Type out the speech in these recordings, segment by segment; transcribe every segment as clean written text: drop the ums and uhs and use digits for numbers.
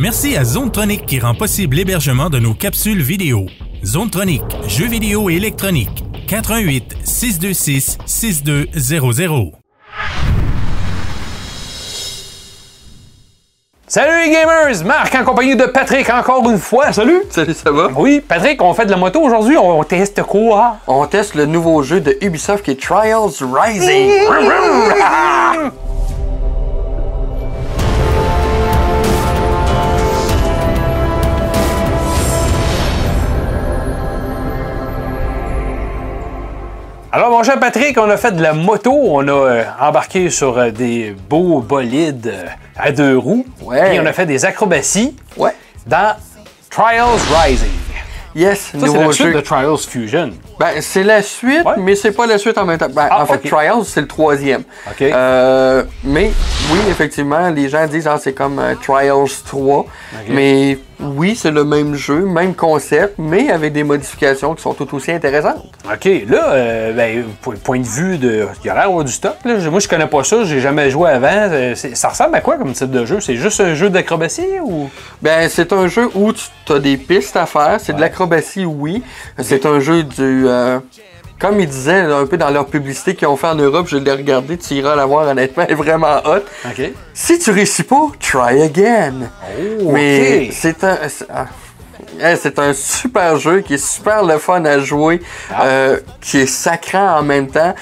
Merci à Zonetronic qui rend possible l'hébergement de nos capsules vidéo. Zonetronic, jeux vidéo et électronique. 418-626-6200. Salut les gamers! Marc en compagnie de Patrick encore une fois. Salut! Salut, ça va? Oui, Patrick, on fait de la moto aujourd'hui. On teste quoi? On teste le nouveau jeu de Ubisoft qui est Trials Rising. Alors, mon cher Patrick, on a fait de la moto, on a embarqué sur des beaux bolides à deux roues, ouais. Et on a fait des acrobaties, ouais, dans Trials Rising. Yes, ça, c'est la suite de Trials Fusion. Ben, c'est la suite, ouais, mais c'est pas la suite en même temps. Ben, ah, en fait, okay. Trials, c'est le troisième. Okay. Mais oui, effectivement, les gens disent c'est comme Trials 3. Okay. Mais oui, c'est le même jeu, même concept, mais avec des modifications qui sont tout aussi intéressantes. OK. Là, ben, point de vue de. Il y a l'air d'avoir du stock. Là. Moi, je connais pas ça, j'ai jamais joué avant. Ça ressemble à quoi comme type de jeu? C'est juste un jeu d'acrobatie ou? Ben, c'est un jeu où tu as des pistes à faire. C'est, ouais, de l'acrobatie. Oui, c'est un jeu du... comme ils disaient un peu dans leur publicité qu'ils ont fait en Europe, je l'ai regardé, tu iras la voir, honnêtement, elle est vraiment hot. Okay. Si tu réussis pas, try again. Oh, mais okay, c'est un super jeu qui est super le fun à jouer, qui est sacrant en même temps.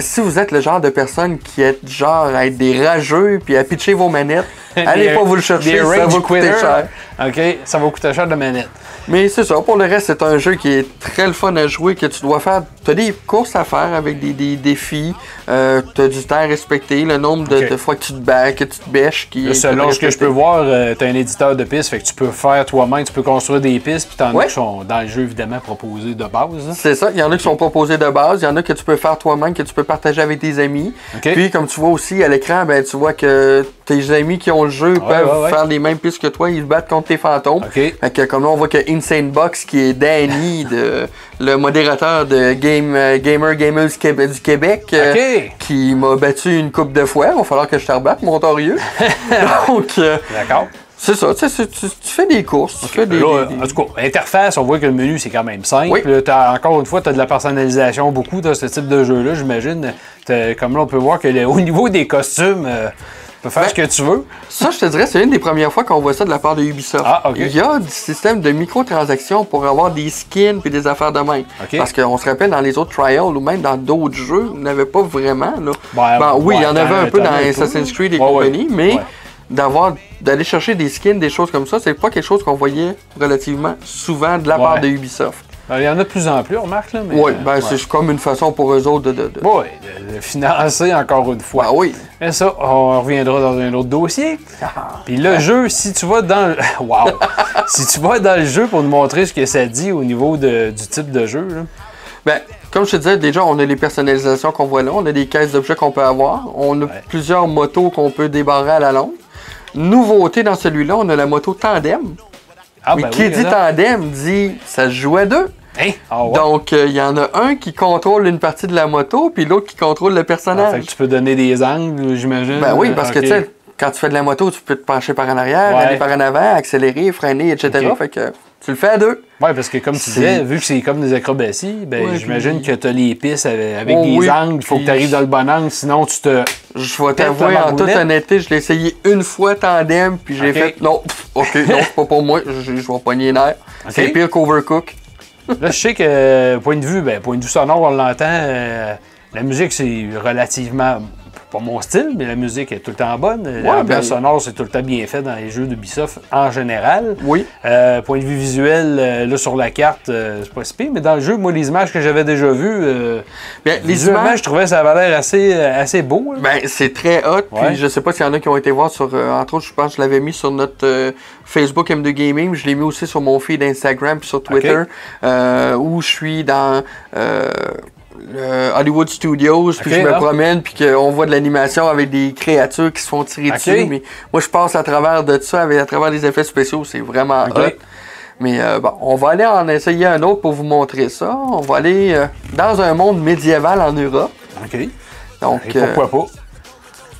Si vous êtes le genre de personne qui est genre à être des rageux puis à pitcher vos manettes, allez pas vous le chercher, ça va coûter cher. OK, ça va coûter cher de manette. Mais c'est ça, pour le reste, c'est un jeu qui est très le fun à jouer, que tu dois faire. Tu as des courses à faire avec des défis, tu as du temps à respecter, le nombre de, okay, de fois que tu te bats, que tu te bêches. Selon ce que je peux voir, tu as un éditeur de pistes, fait que tu peux faire toi-même, tu peux construire des pistes, puis t'en, ouais, as qui sont dans le jeu évidemment proposés de base. C'est ça, il y en a, okay, qui sont proposés de base, il y en a que tu peux faire toi-même, que tu peux partager avec tes amis. Okay. Puis comme tu vois aussi à l'écran, ben, tu vois que tes amis qui ont le jeu, ouais, peuvent, ouais, faire les mêmes pistes que toi, ils se battent contre tes fantômes. Okay. Fait que, comme là, on voit que Insane Box, qui est Danny, le modérateur de Gamer Gamers du Québec, okay, qui m'a battu une couple de fois. Il va falloir que je te rebatte, mon torieux. Donc, d'accord. C'est ça, tu fais des courses, okay, tu fais des... En tout cas, interface, on voit que le menu, c'est quand même simple. Oui. Encore une fois, tu as de la personnalisation beaucoup dans ce type de jeu-là, j'imagine. Comme là, on peut voir que au niveau des costumes... Tu peux faire ce que tu veux. Ça, je te dirais, c'est une des premières fois qu'on voit ça de la part de Ubisoft. Ah, okay. Il y a du système de microtransactions pour avoir des skins et des affaires de main. Okay. Parce qu'on se rappelle, dans les autres Trials ou même dans d'autres jeux, on n'avait pas vraiment. Là. Oui, il y en avait un peu dans Assassin's Creed et compagnie, mais... Ouais. D'aller chercher des skins, des choses comme ça, c'est pas quelque chose qu'on voyait relativement souvent de la, ouais, part de Ubisoft. Il y en a de plus en plus, remarque, là. Oui, ouais, c'est comme une façon pour eux autres de... Oui, de financer encore une fois. Ben oui. Mais ça, on reviendra dans un autre dossier. Puis le jeu, si tu vas dans le... Wow! Si tu vas dans le jeu pour nous montrer ce que ça dit au niveau du type de jeu, là. Ben, comme je te disais, déjà, on a les personnalisations qu'on voit là. On a des caisses d'objets qu'on peut avoir. On a, ouais, plusieurs motos qu'on peut débarrer à la longue. Nouveauté dans celui-là, on a la moto tandem. Ah, mais ben qui, oui, dit tandem dit ça se joue à deux. Hein? Oh, ouais. Donc, il y en a un qui contrôle une partie de la moto, puis l'autre qui contrôle le personnage. Fait que tu peux donner des angles, j'imagine. Ben oui, parce, okay, que tu sais, quand tu fais de la moto, tu peux te pencher par en arrière, ouais, aller par en avant, accélérer, freiner, etc. Okay. Fait que tu le fais à deux. Oui, parce que comme tu disais, vu que c'est comme des acrobaties, ben, ouais, j'imagine que tu as les pistes avec, oh, des, oui, angles, il faut que tu arrives dans le bon angle, sinon tu te... Je vais t'avouer, en toute honnêteté, je l'ai essayé une fois tandem, puis j'ai, okay, fait non, ok, non, c'est pas pour moi, je vais pogner les nerfs. Okay. C'est pire qu'Overcook. Là, je sais que, point de vue sonore, on l'entend, la musique, c'est relativement... Pas mon style, mais la musique est tout le temps bonne. Ouais, l'ambiance sonore, c'est tout le temps bien fait dans les jeux d'Ubisoft en général. Oui. Point de vue visuel, là, sur la carte, c'est pas si pire, mais dans le jeu, moi, les images que j'avais déjà vues, je trouvais ça avait l'air assez beau. Là. Ben, c'est très hot, ouais, puis je sais pas s'il y en a qui ont été voir sur, entre autres, je pense que je l'avais mis sur notre Facebook M2 Gaming, je l'ai mis aussi sur mon feed Instagram puis sur Twitter, okay, où je suis dans... le Hollywood Studios, okay, puis je me promène, puis qu'on voit de l'animation avec des créatures qui se font tirer, okay, dessus. Mais moi, je passe à travers de ça, à travers les effets spéciaux, c'est vraiment, okay, hot. Mais on va aller en essayer un autre pour vous montrer ça. On va aller dans un monde médiéval en Europe. OK. Donc, et pourquoi pas?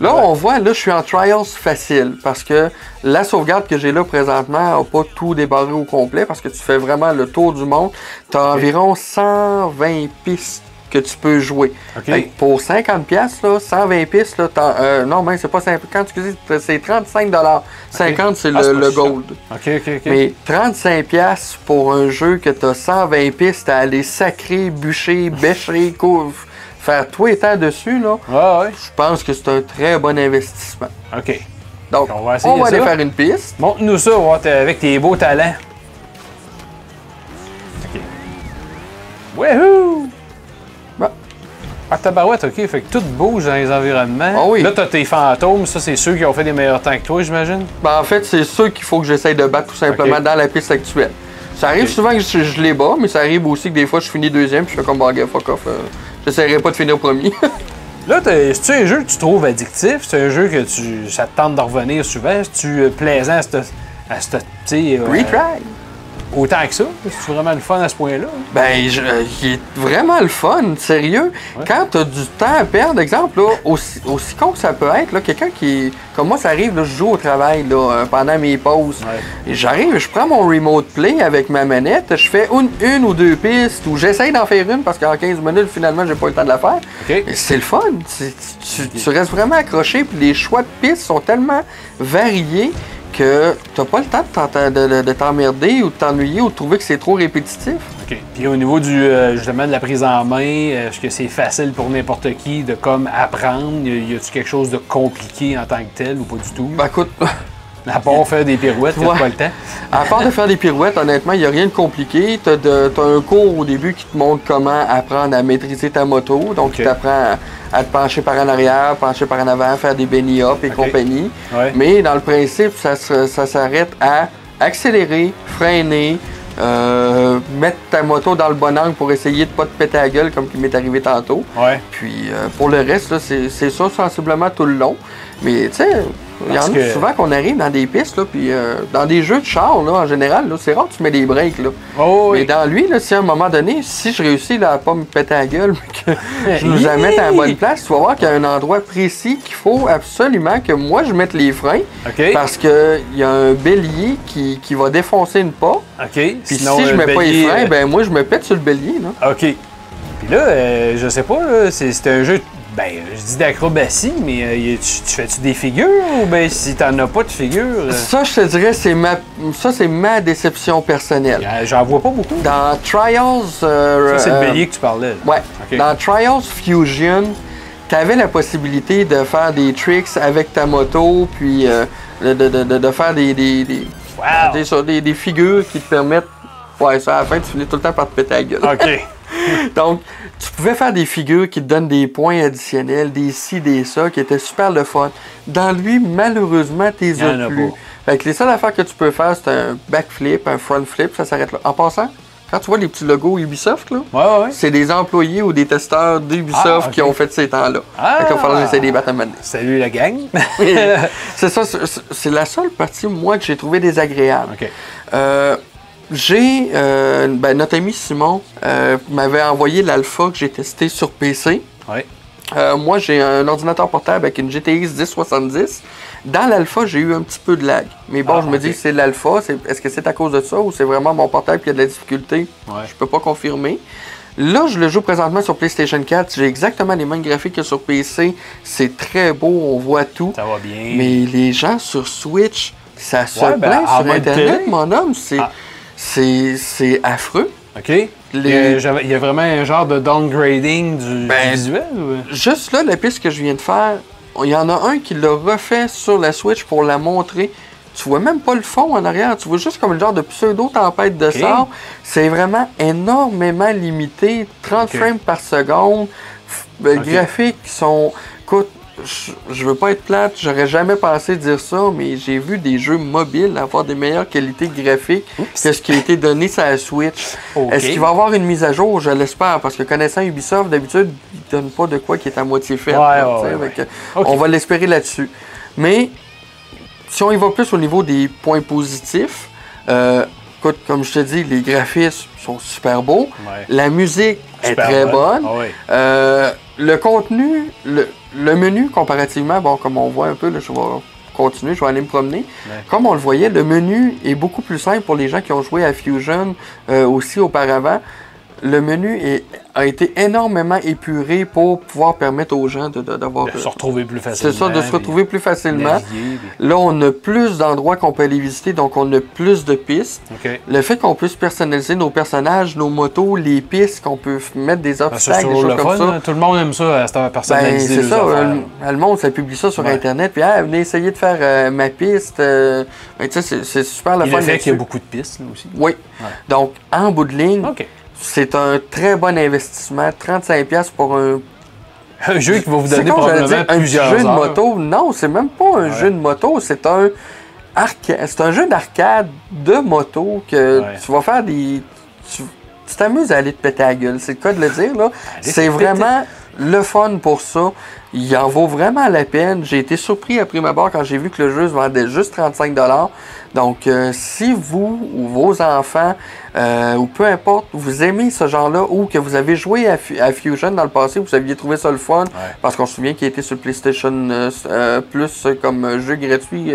Là, on voit, là, je suis en Trials facile parce que la sauvegarde que j'ai là présentement n'a pas tout débarré au complet parce que tu fais vraiment le tour du monde. Tu as environ 120 pistes que tu peux jouer. Okay. Pour 50$, là, 120 pistes, là, non, mais c'est pas 50$, excusez, c'est 35$. Okay. 50$, c'est le gold. Okay, okay, okay. Mais 35$ pour un jeu que tu as 120 pistes à aller sacrer, bûcher, bêcher, couvre. Faire tout étant dessus, là, ouais, ouais. Je pense que c'est un très bon investissement. OK. Donc, on va aller faire une piste. Montre-nous ça, avec tes beaux talents. OK. Wouhou! Bon. Ah, tabarouette, OK. Fait que tout bouge dans les environnements. Ah oui. Là, t'as tes fantômes. Ça, c'est ceux qui ont fait des meilleurs temps que toi, j'imagine? Ben, en fait, c'est ceux qu'il faut que j'essaye de battre tout simplement dans la piste actuelle. Ça arrive souvent que je les bats, mais ça arrive aussi que des fois, je finis deuxième puis je fais comme bargain fuck off. J'essaierai pas de finir premier. Là, c'est-tu un jeu que tu trouves addictif? C'est un jeu que ça te tente de revenir souvent? C'est-tu plaisant à ce petit... Retry! Autant que ça? C'est vraiment le fun à ce point-là? Ben, il est vraiment le fun, sérieux. Ouais. Quand t'as du temps à perdre, exemple, là, aussi con que ça peut être, quelqu'un qui... Comme moi, ça arrive, là, je joue au travail là, pendant mes pauses. Ouais. J'arrive, je prends mon remote play avec ma manette, je fais une ou deux pistes, ou j'essaye d'en faire une parce qu'en 15 minutes, finalement, j'ai pas eu le temps de la faire. Okay. C'est le fun. Tu restes vraiment accroché, puis les choix de pistes sont tellement variés que t'as pas le temps de t'emmerder ou de t'ennuyer ou de trouver que c'est trop répétitif. OK. Puis au niveau du justement de la prise en main, est-ce que c'est facile pour n'importe qui de comme apprendre? Y a-tu quelque chose de compliqué en tant que tel ou pas du tout? Ben écoute... À part faire des pirouettes, t'as pas le temps. À part de faire des pirouettes, honnêtement, il n'y a rien de compliqué. Tu as un cours au début qui te montre comment apprendre à maîtriser ta moto. Donc, tu apprends à te pencher par en arrière, pencher par en avant, faire des benny hop et compagnie. Ouais. Mais dans le principe, ça s'arrête à accélérer, freiner, mettre ta moto dans le bon angle pour essayer de pas te péter la gueule comme qui m'est arrivé tantôt. Ouais. Puis, pour le reste, c'est ça sensiblement tout le long. Mais, tu sais... Il y en a souvent qu'on arrive dans des pistes, là, puis dans des jeux de char, là, en général, c'est rare que tu mets des breaks. Là. Oh, oui. Mais dans lui, là, si à un moment donné, si je réussis là, à pas me péter la gueule, mais que je nous la mette à la bonne place, tu vas voir qu'il y a un endroit précis qu'il faut absolument que moi je mette les freins. Okay. Parce qu'il y a un bélier qui va défoncer une porte. Okay. Puis sinon, si je mets pas les freins, ben moi je me pète sur le bélier. Là. OK. Puis là, je sais pas, c'est un jeu... Ben, je dis d'acrobatie, mais tu fais-tu des figures ou bien si t'en as pas de figures? Ça, je te dirais, c'est ma déception personnelle. J'en vois pas beaucoup. Dans Trials... ça, c'est le bélier que tu parlais. Là. Ouais. Okay. Dans Trials Fusion, t'avais la possibilité de faire des tricks avec ta moto, puis de faire des figures qui te permettent... Ouais, ça, à la fin, tu finis tout le temps par te péter la gueule. OK. Donc, tu pouvais faire des figures qui te donnent des points additionnels, des ci, des ça, qui étaient super le fun. Dans lui, malheureusement, t'es as plus. Fait que les seules affaires que tu peux faire, c'est un backflip, un front flip, ça s'arrête là. En passant, quand tu vois les petits logos Ubisoft, là, c'est des employés ou des testeurs d'Ubisoft qui ont fait ces temps-là. Fait qu'il va falloir essayer de les battre à un moment donné. Salut la gang! C'est ça, c'est la seule partie, moi, que j'ai trouvé désagréable. Okay. Notre ami Simon m'avait envoyé l'alpha que j'ai testé sur PC. Ouais. Moi, j'ai un ordinateur portable avec une GTX 1070. Dans l'alpha, j'ai eu un petit peu de lag. Mais bon, je me dis que c'est l'alpha. Est-ce que c'est à cause de ça ou c'est vraiment mon portable qui a de la difficulté? Ouais. Je peux pas confirmer. Là, je le joue présentement sur PlayStation 4. J'ai exactement les mêmes graphiques que sur PC. C'est très beau, on voit tout. Ça va bien. Mais les gens sur Switch, ça se plaint sur Internet, mon homme. C'est affreux. OK. Il y a vraiment un genre de downgrading du visuel? Ou... Juste là, la piste que je viens de faire, il y en a un qui l'a refait sur la Switch pour la montrer. Tu vois même pas le fond en arrière. Tu vois juste comme une genre de pseudo-tempête de sable. C'est vraiment énormément limité. 30 frames par seconde. Les graphiques sont... Écoute, je veux pas être plate, j'aurais jamais pensé dire ça, mais j'ai vu des jeux mobiles avoir des meilleures qualités graphiques que ce qui a été donné sur la Switch. Okay. Est-ce qu'il va y avoir une mise à jour? Je l'espère, parce que connaissant Ubisoft, d'habitude, ils ne donnent pas de quoi qui est à moitié fait. On va l'espérer là-dessus. Mais si on y va plus au niveau des points positifs, écoute, comme je te dis, les graphismes sont super beaux, la musique est très bonne. Le contenu... Le menu, comparativement, bon, comme on voit un peu, là, je vais continuer, je vais aller me promener. Ouais. Comme on le voyait, le menu est beaucoup plus simple pour les gens qui ont joué à Fusion aussi auparavant. Le menu a été énormément épuré pour pouvoir permettre aux gens de se retrouver plus facilement. C'est ça, de se retrouver plus facilement. Là, on a plus d'endroits qu'on peut aller visiter, donc on a plus de pistes. Okay. Le fait qu'on puisse personnaliser nos personnages, nos motos, les pistes, qu'on peut mettre des obstacles, des choses comme ça. Tout le monde aime ça, personnaliser. Ben, c'est ça. Le monde, ça publie ça sur Internet. Puis, venez essayer de faire ma piste. Ben, c'est super la fun. Le fait qu'il y a beaucoup de pistes là, aussi. Oui. Ouais. Donc, en bout de ligne. Okay. C'est un très bon investissement, 35$ pour un jeu qui va vous donner probablement plusieurs heures. Un jeu de moto, non, c'est même pas un jeu de moto, c'est un jeu d'arcade de moto que tu vas faire des... Tu t'amuses à aller te péter la gueule, c'est le cas de le dire, là. C'est vraiment le fun pour ça. Il en vaut vraiment la peine. J'ai été surpris à prime abord quand j'ai vu que le jeu se vendait juste 35$. Donc, si vous ou vos enfants, ou peu importe, vous aimez ce genre-là ou que vous avez joué à Fusion dans le passé, vous aviez trouvé ça le fun, parce qu'on se souvient qu'il était sur PlayStation Plus comme jeu gratuit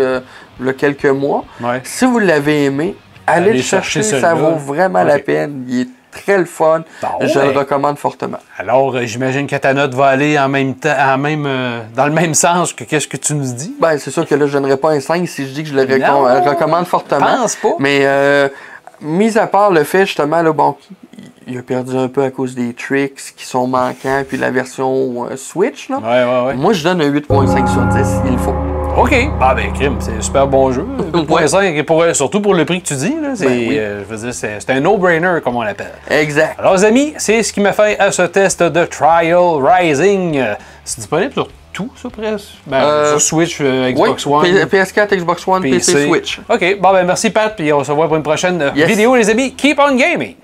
il y a quelques mois. Ouais. Si vous l'avez aimé, allez le chercher ça vaut vraiment la peine. Il est très le fun. Je le recommande fortement. Alors, j'imagine que ta note va aller en même temps, dans le même sens que qu'est-ce que tu nous dis. Ben, c'est sûr que là, je donnerais pas un 5 si je dis que je le recommande fortement. Pense pas. Mais, mis à part le fait, justement, là, bon, il a perdu un peu à cause des tricks qui sont manquants, puis la version Switch, là. Ouais. Moi, je donne un 8.5 sur 10, il faut. OK. Ah ben, crime, c'est un super bon jeu. 8.5, surtout pour le prix que tu dis, là, c'est un no-brainer, comme on l'appelle. Exact. Alors, les amis, c'est ce qui m'a fait à ce test de Trials Rising. C'est disponible sur tout, ça, presque? Ben, sur Switch, Xbox One. PS4, Xbox One, PC, Switch. OK. Bon, ben, merci, Pat, puis on se voit pour une prochaine vidéo, les amis. Keep on gaming!